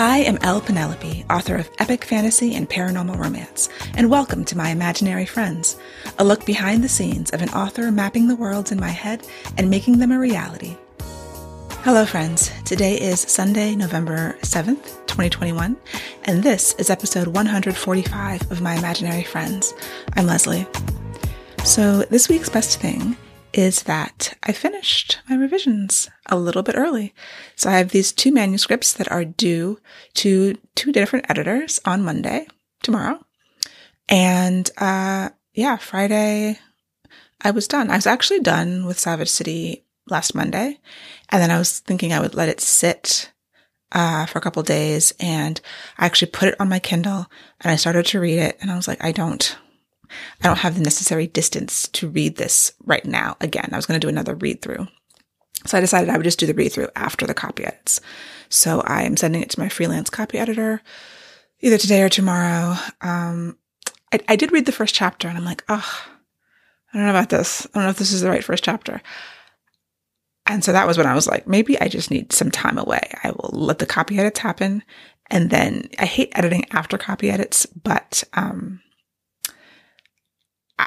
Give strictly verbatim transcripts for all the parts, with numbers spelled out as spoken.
I am Elle Penelope, author of epic fantasy and paranormal romance, and welcome to My Imaginary Friends, a look behind the scenes of an author mapping the worlds in my head and making them a reality. Hello, friends. Today is Sunday, November seventh, twenty twenty-one, and this is episode one forty-five of My Imaginary Friends. I'm Leslie. So this week's best thing is that I finished my revisions a little bit early. So I have these two manuscripts that are due to two different editors on Monday, tomorrow. And uh, yeah, Friday, I was done. I was actually done with Savage City last Monday. And then I was thinking I would let it sit uh, for a couple days. And I actually put it on my Kindle and I started to read it. And I was like, I don't I don't have the necessary distance to read this right now. Again, I was going to do another read through. So I decided I would just do the read through after the copy edits. So I am sending it to my freelance copy editor either today or tomorrow. Um, I, I did read the first chapter and I'm like, oh, I don't know about this. I don't know if this is the right first chapter. And so that was when I was like, maybe I just need some time away. I will let the copy edits happen. And then I hate editing after copy edits, but, um,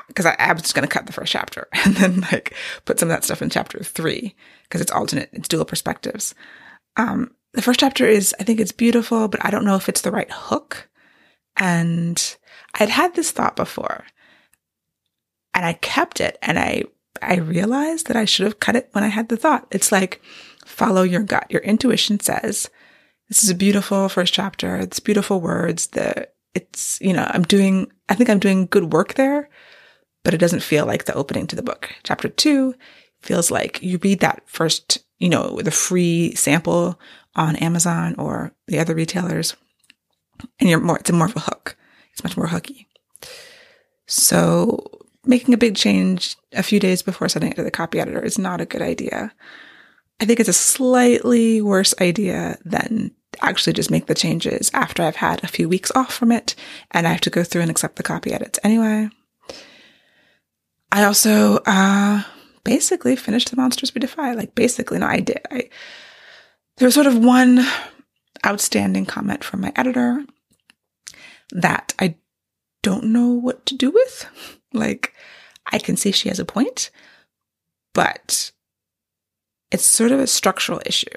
because I, I was just going to cut the first chapter and then like put some of that stuff in chapter three because it's alternate, it's dual perspectives. Um, the first chapter is, I think it's beautiful, but I don't know if it's the right hook. And I'd had this thought before and I kept it. And I, I realized that I should have cut it when I had the thought. It's like, follow your gut. Your intuition says, this is a beautiful first chapter. It's beautiful words. The, it's, you know, I'm doing, I think I'm doing good work there. But it doesn't feel like the opening to the book. Chapter two feels like you read that first, you know, with a free sample on Amazon or the other retailers, and you're more, it's more of a hook. It's much more hooky. So making a big change a few days before sending it to the copy editor is not a good idea. I think it's a slightly worse idea than actually just make the changes after I've had a few weeks off from it and I have to go through and accept the copy edits anyway. I also uh, basically finished The Monsters We Defy. Like basically, no, I did. I, there was sort of one outstanding comment from my editor that I don't know what to do with. Like I can see she has a point, but it's sort of a structural issue.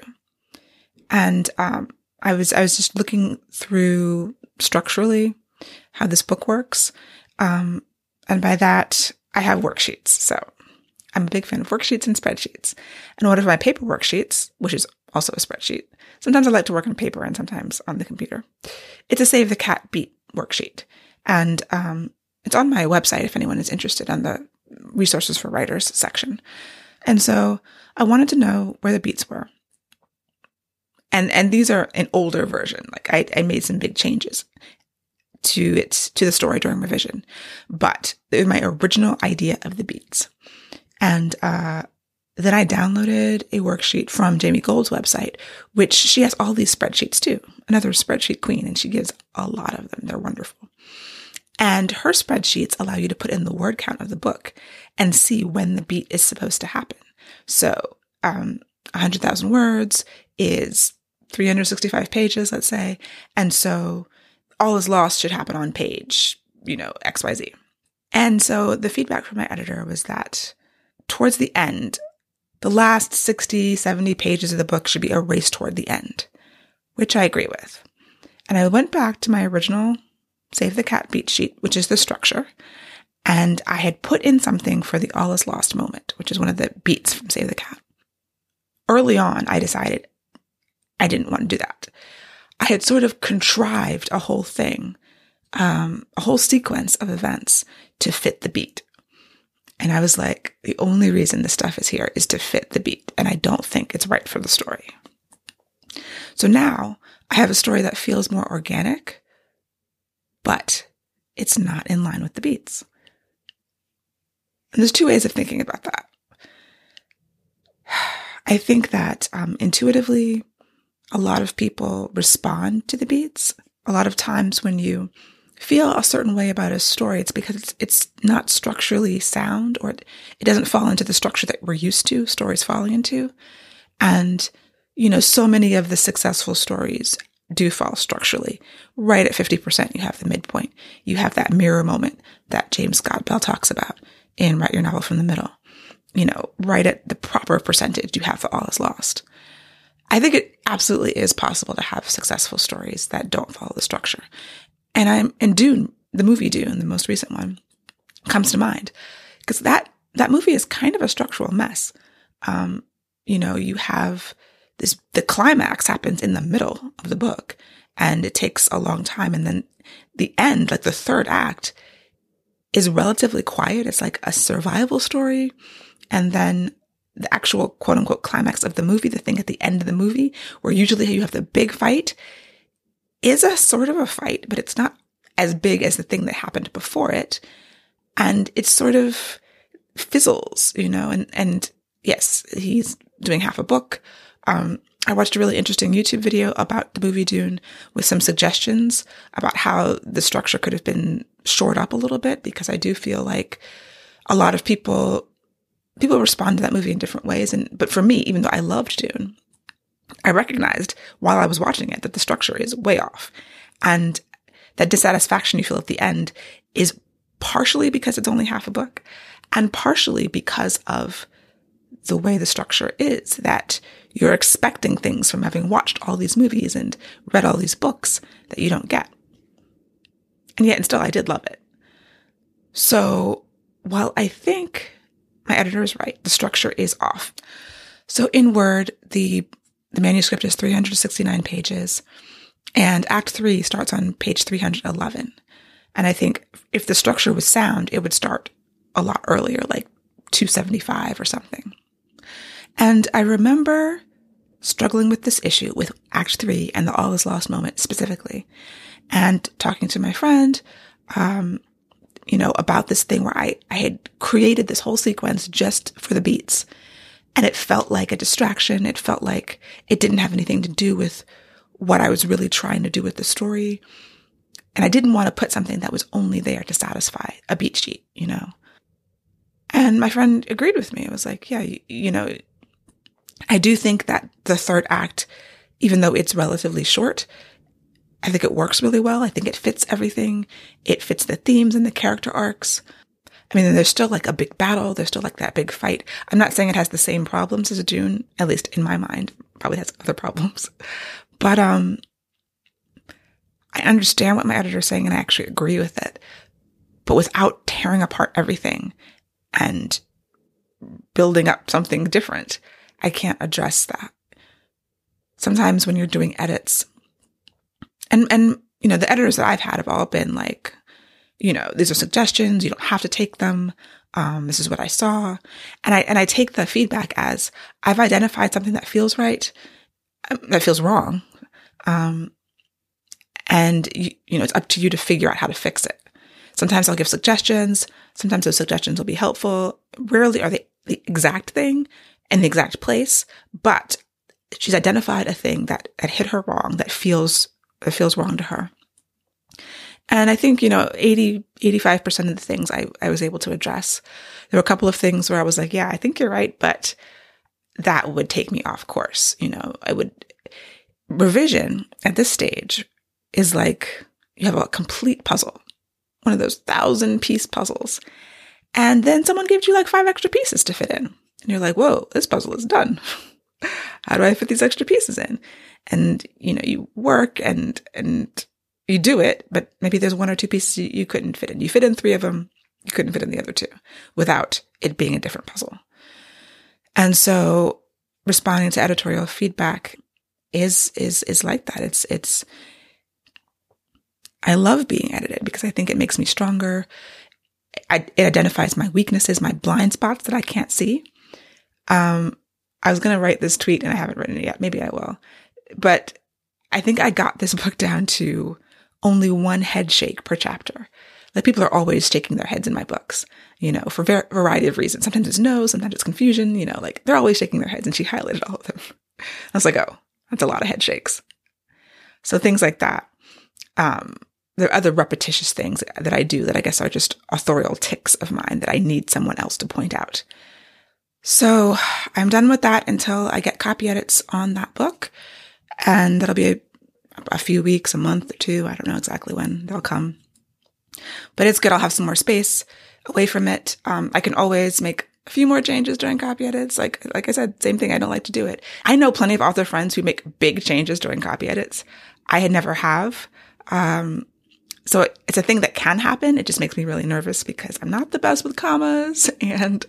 And um, I was I was just looking through structurally how this book works, um, and by that, I have worksheets, so I'm a big fan of worksheets and spreadsheets. And one of my paper worksheets, which is also a spreadsheet, sometimes I like to work on paper and sometimes on the computer. It's a Save the Cat beat worksheet. And um, it's on my website if anyone is interested on the resources for writers section. And so I wanted to know where the beats were. And and these are an older version. Like I, I made some big changes to its to the story during revision, but it was my original idea of the beats. And uh, then I downloaded a worksheet from Jamie Gold's website, which she has all these spreadsheets too, another spreadsheet queen, and she gives a lot of them. They're wonderful. And her spreadsheets allow you to put in the word count of the book and see when the beat is supposed to happen. So um, one hundred thousand words is three hundred sixty-five pages, let's say. And so all is lost should happen on page, you know, X Y Z. And so the feedback from my editor was that towards the end, the last sixty, seventy pages of the book should be erased toward the end, which I agree with. And I went back to my original Save the Cat beat sheet, which is the structure. And I had put in something for the all is lost moment, which is one of the beats from Save the Cat. Early on, I decided I didn't want to do that. I had sort of contrived a whole thing, um, a whole sequence of events to fit the beat. And I was like, the only reason this stuff is here is to fit the beat. And I don't think it's right for the story. So now I have a story that feels more organic, but it's not in line with the beats. And there's two ways of thinking about that. I think that um, intuitively, a lot of people respond to the beats. A lot of times when you feel a certain way about a story, it's because it's, it's not structurally sound, or it, it doesn't fall into the structure that we're used to stories falling into. And, you know, so many of the successful stories do fall structurally. Right at fifty percent, you have the midpoint. You have that mirror moment that James Scott Bell talks about in Write Your Novel from the Middle. You know, right at the proper percentage, you have the all is lost. I think it absolutely is possible to have successful stories that don't follow the structure. And I'm and Dune, the movie Dune, the most recent one, comes to mind because that that movie is kind of a structural mess. Um, you know, you have this the climax happens in the middle of the book, and it takes a long time. And then the end, like the third act, is relatively quiet. It's like a survival story, and then the actual quote unquote climax of the movie, the thing at the end of the movie, where usually you have the big fight, is a sort of a fight, but it's not as big as the thing that happened before it. And it sort of fizzles, you know, and, and yes, he's doing half a book. Um, I watched a really interesting YouTube video about the movie Dune with some suggestions about how the structure could have been shored up a little bit, because I do feel like a lot of people People respond to that movie in different ways. And but for me, even though I loved Dune, I recognized while I was watching it that the structure is way off. And that dissatisfaction you feel at the end is partially because it's only half a book, and partially because of the way the structure is, that you're expecting things from having watched all these movies and read all these books that you don't get. And yet and still, I did love it. So while I think my editor is right, the structure is off. So in Word, the the manuscript is three hundred sixty-nine pages, and Act three starts on page three hundred eleven. And I think if the structure was sound, it would start a lot earlier, like two seventy-five or something. And I remember struggling with this issue with Act three and the all is lost moment specifically, and talking to my friend, um, you know, about this thing where I, I had created this whole sequence just for the beats. And it felt like a distraction. It felt like it didn't have anything to do with what I was really trying to do with the story. And I didn't want to put something that was only there to satisfy a beat sheet, you know. And my friend agreed with me. It was like, yeah, you, you know, I do think that the third act, even though it's relatively short, I think it works really well. I think it fits everything. It fits the themes and the character arcs. I mean, there's still like a big battle. There's still like that big fight. I'm not saying it has the same problems as Dune, at least in my mind. Probably has other problems. But um, I understand what my editor is saying, and I actually agree with it. But without tearing apart everything and building up something different, I can't address that. Sometimes when you're doing edits, And, and you know, the editors that I've had have all been like, you know, these are suggestions. You don't have to take them. Um, this is what I saw. And I, and I take the feedback as I've identified something that feels right, that feels wrong. Um, and, you, you know, it's up to you to figure out how to fix it. Sometimes I'll give suggestions. Sometimes those suggestions will be helpful. Rarely are they the exact thing in the exact place, but she's identified a thing that, that hit her wrong, that feels That feels wrong to her. And I think, you know, eighty, eighty-five percent of the things I, I was able to address. There were a couple of things where I was like, yeah, I think you're right, but that would take me off course. You know, I would, revision at this stage is like, you have a complete puzzle, one of those thousand piece puzzles. And then someone gives you like five extra pieces to fit in. And you're like, whoa, this puzzle is done. How do I fit these extra pieces in? And, you know, you work and and you do it, but maybe there's one or two pieces you, you couldn't fit in. You fit in three of them, you couldn't fit in the other two without it being a different puzzle. And so responding to editorial feedback is is is like that. It's it's I love being edited because I think it makes me stronger. I, it identifies my weaknesses, my blind spots that I can't see. Um, I was going to write this tweet and I haven't written it yet. Maybe I will. But I think I got this book down to only one head shake per chapter. Like, people are always shaking their heads in my books, you know, for a variety of reasons. Sometimes it's no, sometimes it's confusion, you know, like they're always shaking their heads, and she highlighted all of them. I was like, oh, that's a lot of head shakes. So things like that. Um, there are other repetitious things that I do that I guess are just authorial tics of mine that I need someone else to point out. So I'm done with that until I get copy edits on that book. And that'll be a, a few weeks, a month or two. I don't know exactly when they'll come. But it's good. I'll have some more space away from it. Um, I can always make a few more changes during copy edits. Like, like I said, same thing. I don't like to do it. I know plenty of author friends who make big changes during copy edits. I had never have. Um, so it's a thing that can happen. It just makes me really nervous because I'm not the best with commas, and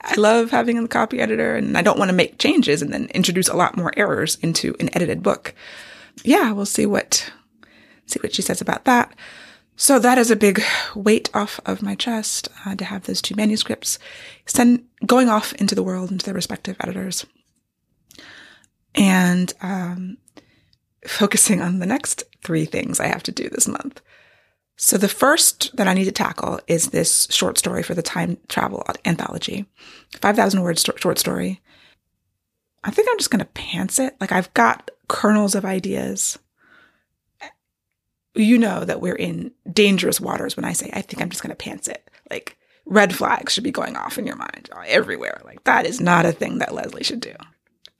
I love having a copy editor, and I don't want to make changes and then introduce a lot more errors into an edited book. Yeah, we'll see what, see what she says about that. So that is a big weight off of my chest, uh, to have those two manuscripts send going off into the world, into their respective editors, and um, focusing on the next three things I have to do this month. So the first that I need to tackle is this short story for the time travel anthology, five thousand word st- short story. I think I'm just going to pants it. Like, I've got kernels of ideas. You know that we're in dangerous waters when I say, I think I'm just going to pants it. Like, red flags should be going off in your mind everywhere. Like, that is not a thing that Leslie should do.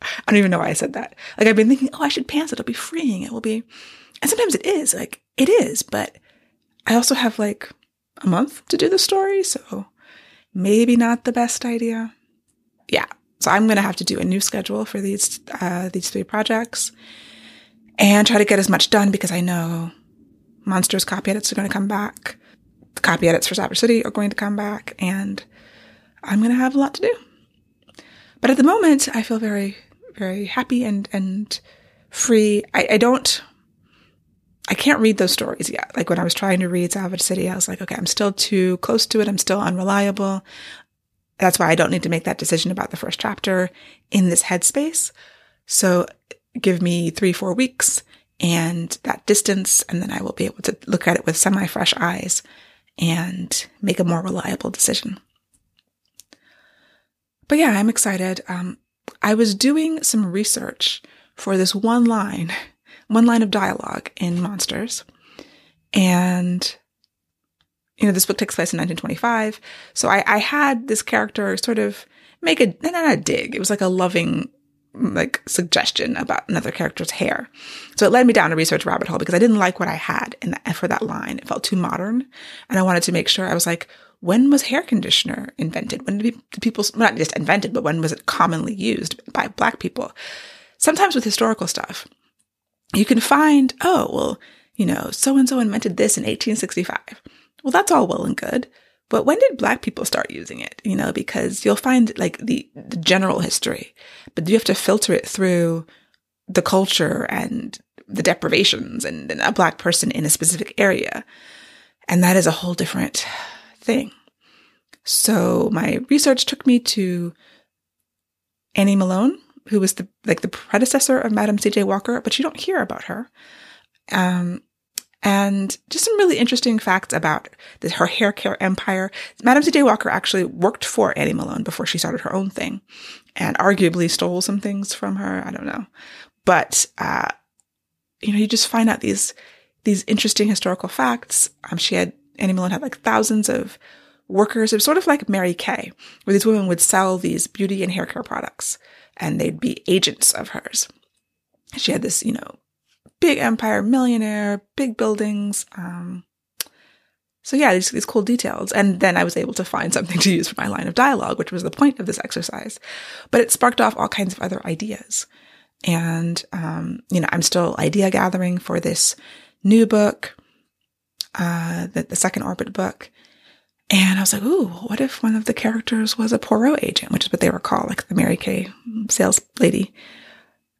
I don't even know why I said that. Like, I've been thinking, oh, I should pants it. It'll be freeing. It will be. And sometimes it is. Like, it is. But I also have like a month to do the story. So maybe not the best idea. Yeah. So I'm going to have to do a new schedule for these, uh, these three projects and try to get as much done, because I know Monsters copy edits are going to come back. The copy edits for Savage City are going to come back, and I'm going to have a lot to do. But at the moment, I feel very, very happy and, and free. I, I don't, I can't read those stories yet. Like, when I was trying to read Savage City, I was like, okay, I'm still too close to it. I'm still unreliable. That's why I don't need to make that decision about the first chapter in this headspace. So give me three, four weeks and that distance, and then I will be able to look at it with semi-fresh eyes and make a more reliable decision. But yeah, I'm excited. Um, I was doing some research for this one line, one line of dialogue in Monsters. And, you know, this book takes place in nineteen twenty-five. So I, I had this character sort of make a, not a dig. It was like a loving, like, suggestion about another character's hair. So it led me down a research rabbit hole because I didn't like what I had in the, for that line. It felt too modern. And I wanted to make sure. I was like, when was hair conditioner invented? When did people, well, not just invented, but when was it commonly used by Black people? Sometimes with historical stuff, you can find, oh, well, you know, so-and-so invented this in eighteen sixty-five. Well, that's all well and good. But when did Black people start using it? You know, because you'll find like the, the general history, but you have to filter it through the culture and the deprivations and, and a Black person in a specific area. And that is a whole different thing. So my research took me to Annie Malone, who was the, like the predecessor of Madam C J Walker, but you don't hear about her. Um, And just some really interesting facts about the, her hair care empire. Madam C J Walker actually worked for Annie Malone before she started her own thing, and arguably stole some things from her. I don't know, but uh, you know, you just find out these these interesting historical facts. Um, she had Annie Malone had like thousands of workers. It was sort of like Mary Kay, where these women would sell these beauty and hair care products, and they'd be agents of hers. She had this, you know, big empire, millionaire, big buildings. Um, so yeah, these, these cool details. And then I was able to find something to use for my line of dialogue, which was the point of this exercise. But it sparked off all kinds of other ideas. And, um, you know, I'm still idea gathering for this new book, uh, the, the second orbit book. And I was like, ooh, what if one of the characters was a Poro agent, which is what they were called, like the Mary Kay sales lady.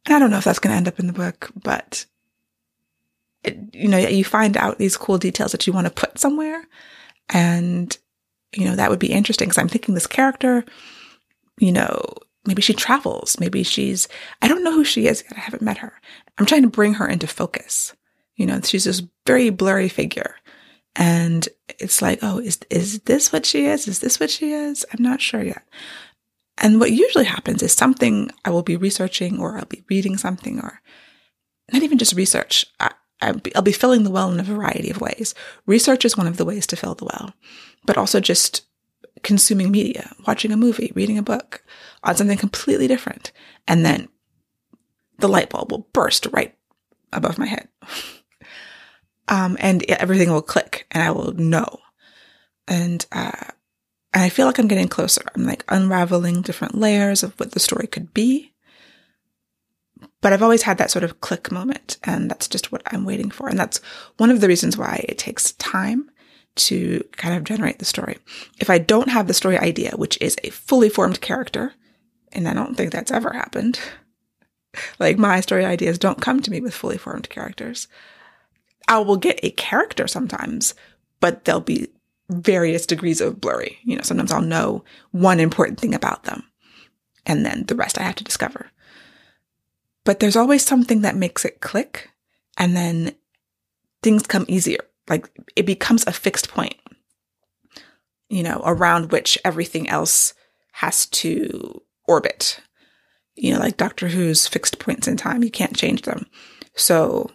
And I don't know if that's going to end up in the book, but it, you know, you find out these cool details that you want to put somewhere. And, you know, that would be interesting because I'm thinking this character, you know, maybe she travels, maybe she's, I don't know who she is yet. I haven't met her. I'm trying to bring her into focus. You know, she's this very blurry figure. And it's like, oh, is, is this what she is? Is this what she is? I'm not sure yet. And what usually happens is something I will be researching, or I'll be reading something, or not even just research. I, I'll be, I'll be filling the well in a variety of ways. Research is one of the ways to fill the well, but also just consuming media, watching a movie, reading a book on something completely different. And then the light bulb will burst right above my head. um, and everything will click and I will know. And, uh, and I feel like I'm getting closer. I'm like unraveling different layers of what the story could be. But I've always had that sort of click moment, and that's just what I'm waiting for. And that's one of the reasons why it takes time to kind of generate the story. If I don't have the story idea, which is a fully formed character, and I don't think that's ever happened, like my story ideas don't come to me with fully formed characters. I will get a character sometimes, but there'll be various degrees of blurry. You know, sometimes I'll know one important thing about them, and then the rest I have to discover. But there's always something that makes it click, and then things come easier. Like it becomes a fixed point, you know, around which everything else has to orbit. You know, like Doctor Who's fixed points in time, you can't change them. So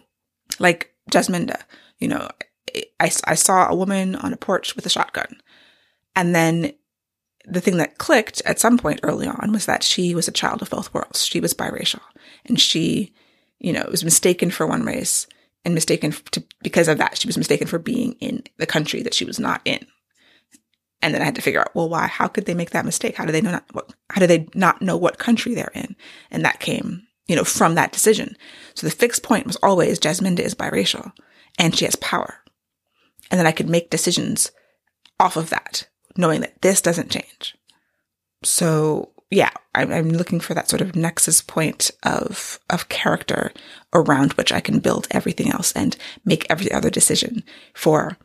like Jesminda, you know, I, I saw a woman on a porch with a shotgun. And then the thing that clicked at some point early on was that she was a child of both worlds. She was biracial, and she, you know, was mistaken for one race, and mistaken to, because of that, she was mistaken for being in the country that she was not in. And then I had to figure out, well, why? How could they make that mistake? How do they know not, what, how do they not know what country they're in? And that came, you know, from that decision. So the fixed point was always Jesminda is biracial and she has power. And then I could make decisions off of that, knowing that this doesn't change. So yeah, I'm, I'm looking for that sort of nexus point of of character around which I can build everything else and make every other decision for,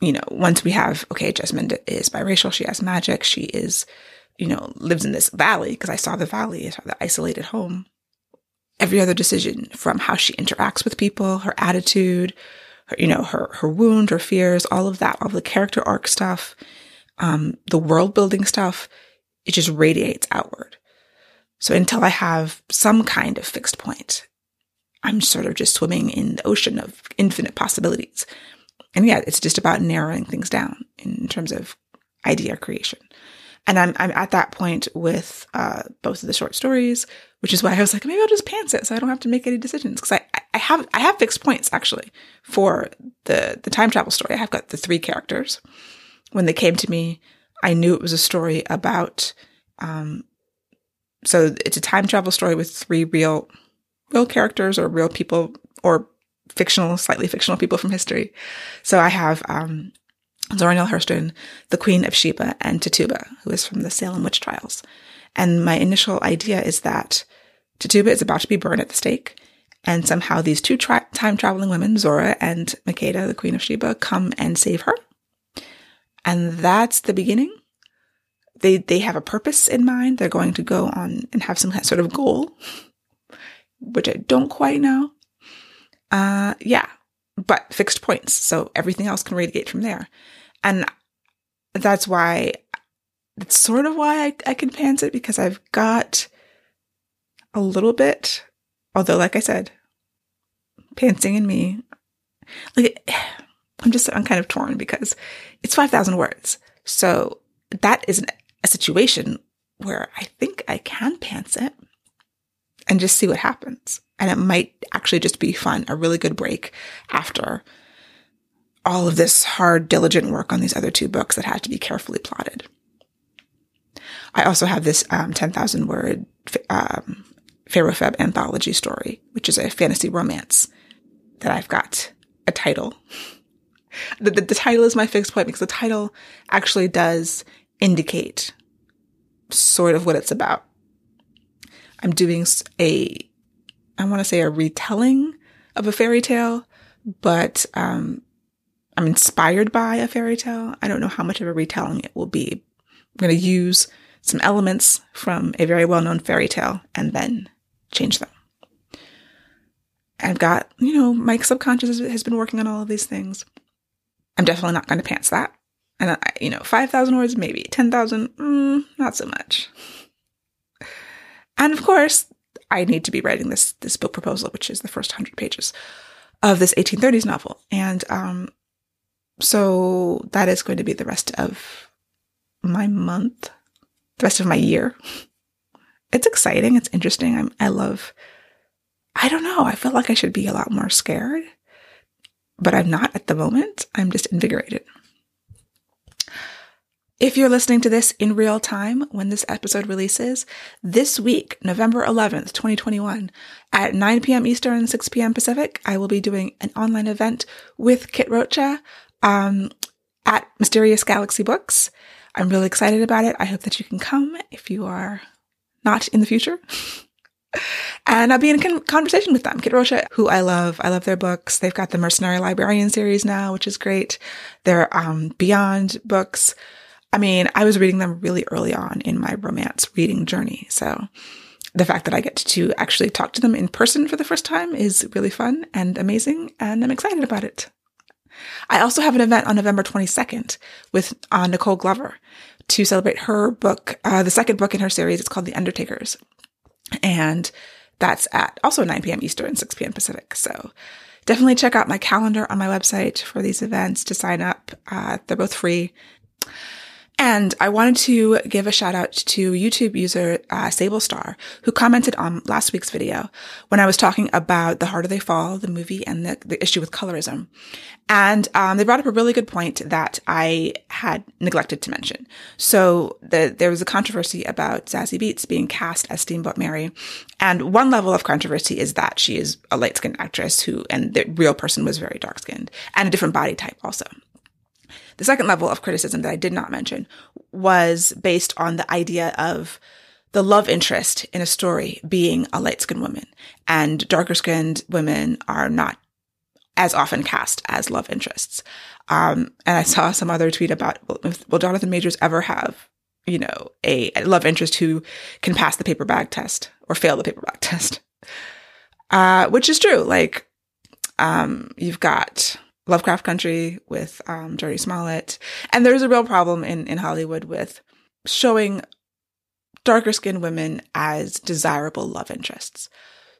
you know, once we have, okay, Jesminda is biracial, she has magic, she is, you know, lives in this valley, because I saw the valley, I saw the isolated home. Every other decision, from how she interacts with people, her attitude, her, you know, her her wound, her fears, all of that, all the character arc stuff, um, the world building stuff, it just radiates outward. So until I have some kind of fixed point, I'm sort of just swimming in the ocean of infinite possibilities. And yeah, it's just about narrowing things down in terms of idea creation. And I'm I'm at that point with uh, both of the short stories, which is why I was like, maybe I'll just pants it so I don't have to make any decisions. Because I, I have I have fixed points, actually, for the, the time travel story. I have got the three characters. When they came to me, I knew it was a story about, um, so it's a time travel story with three real, real characters or real people or fictional, slightly fictional people from history. So I have um, Zora Neale Hurston, the Queen of Sheba, and Tituba, who is from the Salem witch trials. And my initial idea is that Tituba is about to be burned at the stake, and somehow these two tri- time traveling women, Zora and Makeda, the Queen of Sheba, come and save her. And that's the beginning. They they have a purpose in mind. They're going to go on and have some sort of goal, which I don't quite know. Uh, yeah, but fixed points. So everything else can radiate from there. And that's why, that's sort of why I, I can pants it, because I've got a little bit, although like I said, pantsing in me, like, I'm just, I'm kind of torn because it's five thousand words. So that is an, a situation where I think I can pants it and just see what happens. And it might actually just be fun, a really good break after all of this hard, diligent work on these other two books that had to be carefully plotted. I also have this um, ten thousand word um, FerroFeb anthology story, which is a fantasy romance that I've got a title. The, the, the title is my fixed point because the title actually does indicate sort of what it's about. I'm doing a, I want to say a retelling of a fairy tale, but um, I'm inspired by a fairy tale. I don't know how much of a retelling it will be. I'm going to use some elements from a very well-known fairy tale and then change them. I've got, you know, my subconscious has been working on all of these things. I'm definitely not going to pants that. And, I, you know, five thousand words, maybe. ten thousand, mm, not so much. And, of course, I need to be writing this this book proposal, which is the first one hundred pages of this eighteen thirties novel. And um, so that is going to be the rest of my month, the rest of my year. It's exciting. It's interesting. I'm, I love I don't know. I feel like I should be a lot more scared, but I'm not at the moment. I'm just invigorated. If you're listening to this in real time when this episode releases, this week, November eleventh, twenty twenty-one, at nine p.m. Eastern and six p.m. Pacific, I will be doing an online event with Kit Rocha um, at Mysterious Galaxy Books. I'm really excited about it. I hope that you can come if you are not in the future. And I'll be in conversation with them. Kit Rocha, who I love. I love their books. They've got the Mercenary Librarian series now, which is great. Their um, Beyond books. I mean, I was reading them really early on in my romance reading journey. So the fact that I get to actually talk to them in person for the first time is really fun and amazing. And I'm excited about it. I also have an event on November twenty-second with uh, Nicole Glover to celebrate her book, uh, the second book in her series. It's called The Undertakers. And that's at also nine p.m. Eastern and six p.m. Pacific. So definitely check out my calendar on my website for these events to sign up. Uh, they're both free. And I wanted to give a shout out to YouTube user uh, Sable Star, who commented on last week's video when I was talking about The Harder They Fall, the movie, and the, the issue with colorism. And um, they brought up a really good point that I had neglected to mention. So the, there was a controversy about Zazie Beetz being cast as Steamboat Mary. And one level of controversy is that she is a light-skinned actress who, and the real person was very dark-skinned, and a different body type also. The second level of criticism that I did not mention was based on the idea of the love interest in a story being a light-skinned woman, and darker-skinned women are not as often cast as love interests. Um, and I saw some other tweet about, will, will Jonathan Majors ever have, you know, a, a love interest who can pass the paper bag test or fail the paper bag test? Uh, which is true. Like, um, you've got Lovecraft Country with um, Jordy Smollett. And there's a real problem in, in Hollywood with showing darker-skinned women as desirable love interests.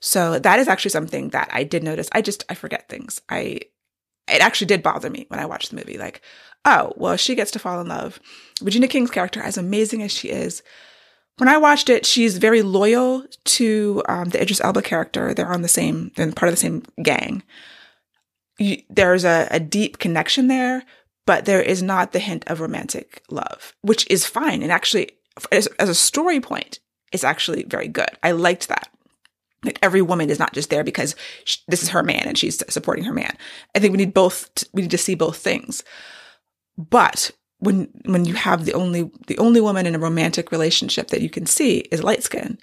So that is actually something that I did notice. I just, I forget things. I, it actually did bother me when I watched the movie. Like, oh, well, she gets to fall in love. Regina King's character, as amazing as she is, when I watched it, she's very loyal to um, the Idris Elba character. They're on the same, they're part of the same gang. You, there's a, a deep connection there, but there is not the hint of romantic love, which is fine. And actually, as, as a story point, it's actually very good. I liked that. Like, every woman is not just there because she, this is her man and she's supporting her man. I think we need both. To, we need to see both things. But when when you have the only the only woman in a romantic relationship that you can see is light skin,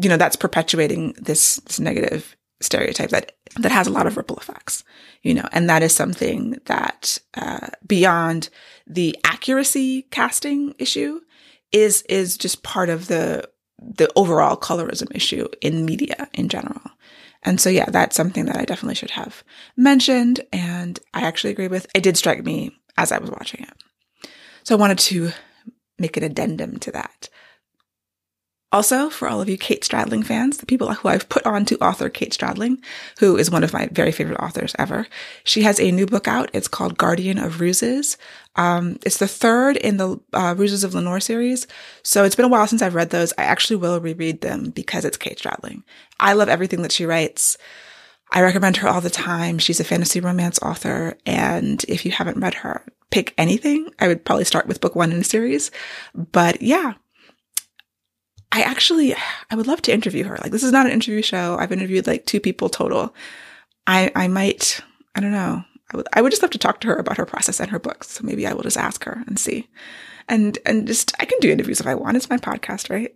you know, that's perpetuating this, this negative stereotype that that has a lot of ripple effects, you know, and that is something that uh, beyond the accuracy casting issue is is just part of the the overall colorism issue in media in general. And so, yeah, that's something that I definitely should have mentioned. And I actually agree with, it did strike me as I was watching it. So I wanted to make an addendum to that. Also, for all of you Kate Stradling fans, the people who I've put on to author Kate Stradling, who is one of my very favorite authors ever, she has a new book out. It's called Guardian of Ruses. Um, it's the third in the uh, Ruses of Lenore series. So it's been a while since I've read those. I actually will reread them because it's Kate Stradling. I love everything that she writes. I recommend her all the time. She's a fantasy romance author. And if you haven't read her, pick anything. I would probably start with book one in the series. But yeah. I actually, I would love to interview her. Like, this is not an interview show. I've interviewed like two people total. I, I might, I don't know. I would, I would just love to talk to her about her process and her books. So maybe I will just ask her and see. And, and just, I can do interviews if I want. It's my podcast, right?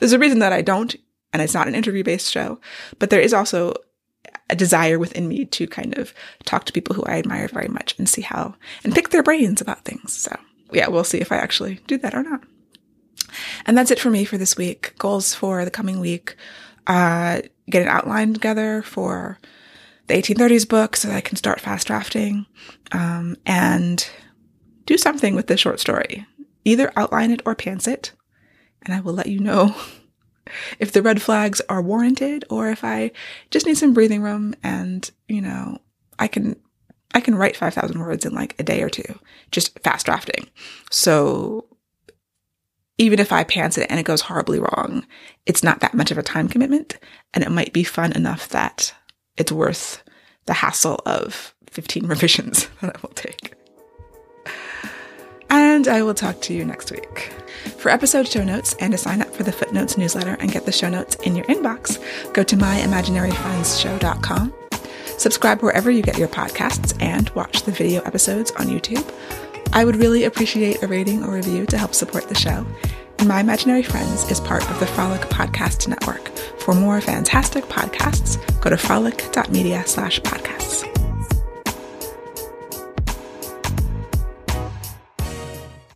There's a reason that I don't, and it's not an interview-based show, but there is also a desire within me to kind of talk to people who I admire very much and see how, and pick their brains about things. So yeah, we'll see if I actually do that or not. And that's it for me for this week. Goals for the coming week. Uh, get an outline together for the eighteen thirties book so that I can start fast drafting. Um, and do something with this short story. Either outline it or pants it. And I will let you know if the red flags are warranted or if I just need some breathing room and, you know, I can... I can write five thousand words in like a day or two. Just fast drafting. So... even if I pants it and it goes horribly wrong, it's not that much of a time commitment, and it might be fun enough that it's worth the hassle of fifteen revisions that I will take. And I will talk to you next week. For episode show notes and to sign up for the Footnotes newsletter and get the show notes in your inbox, go to my imaginary friends show dot com. Subscribe wherever you get your podcasts and watch the video episodes on YouTube. I would really appreciate a rating or review to help support the show. And My Imaginary Friends is part of the Frolic Podcast Network. For more fantastic podcasts, go to frolic dot media slash podcast.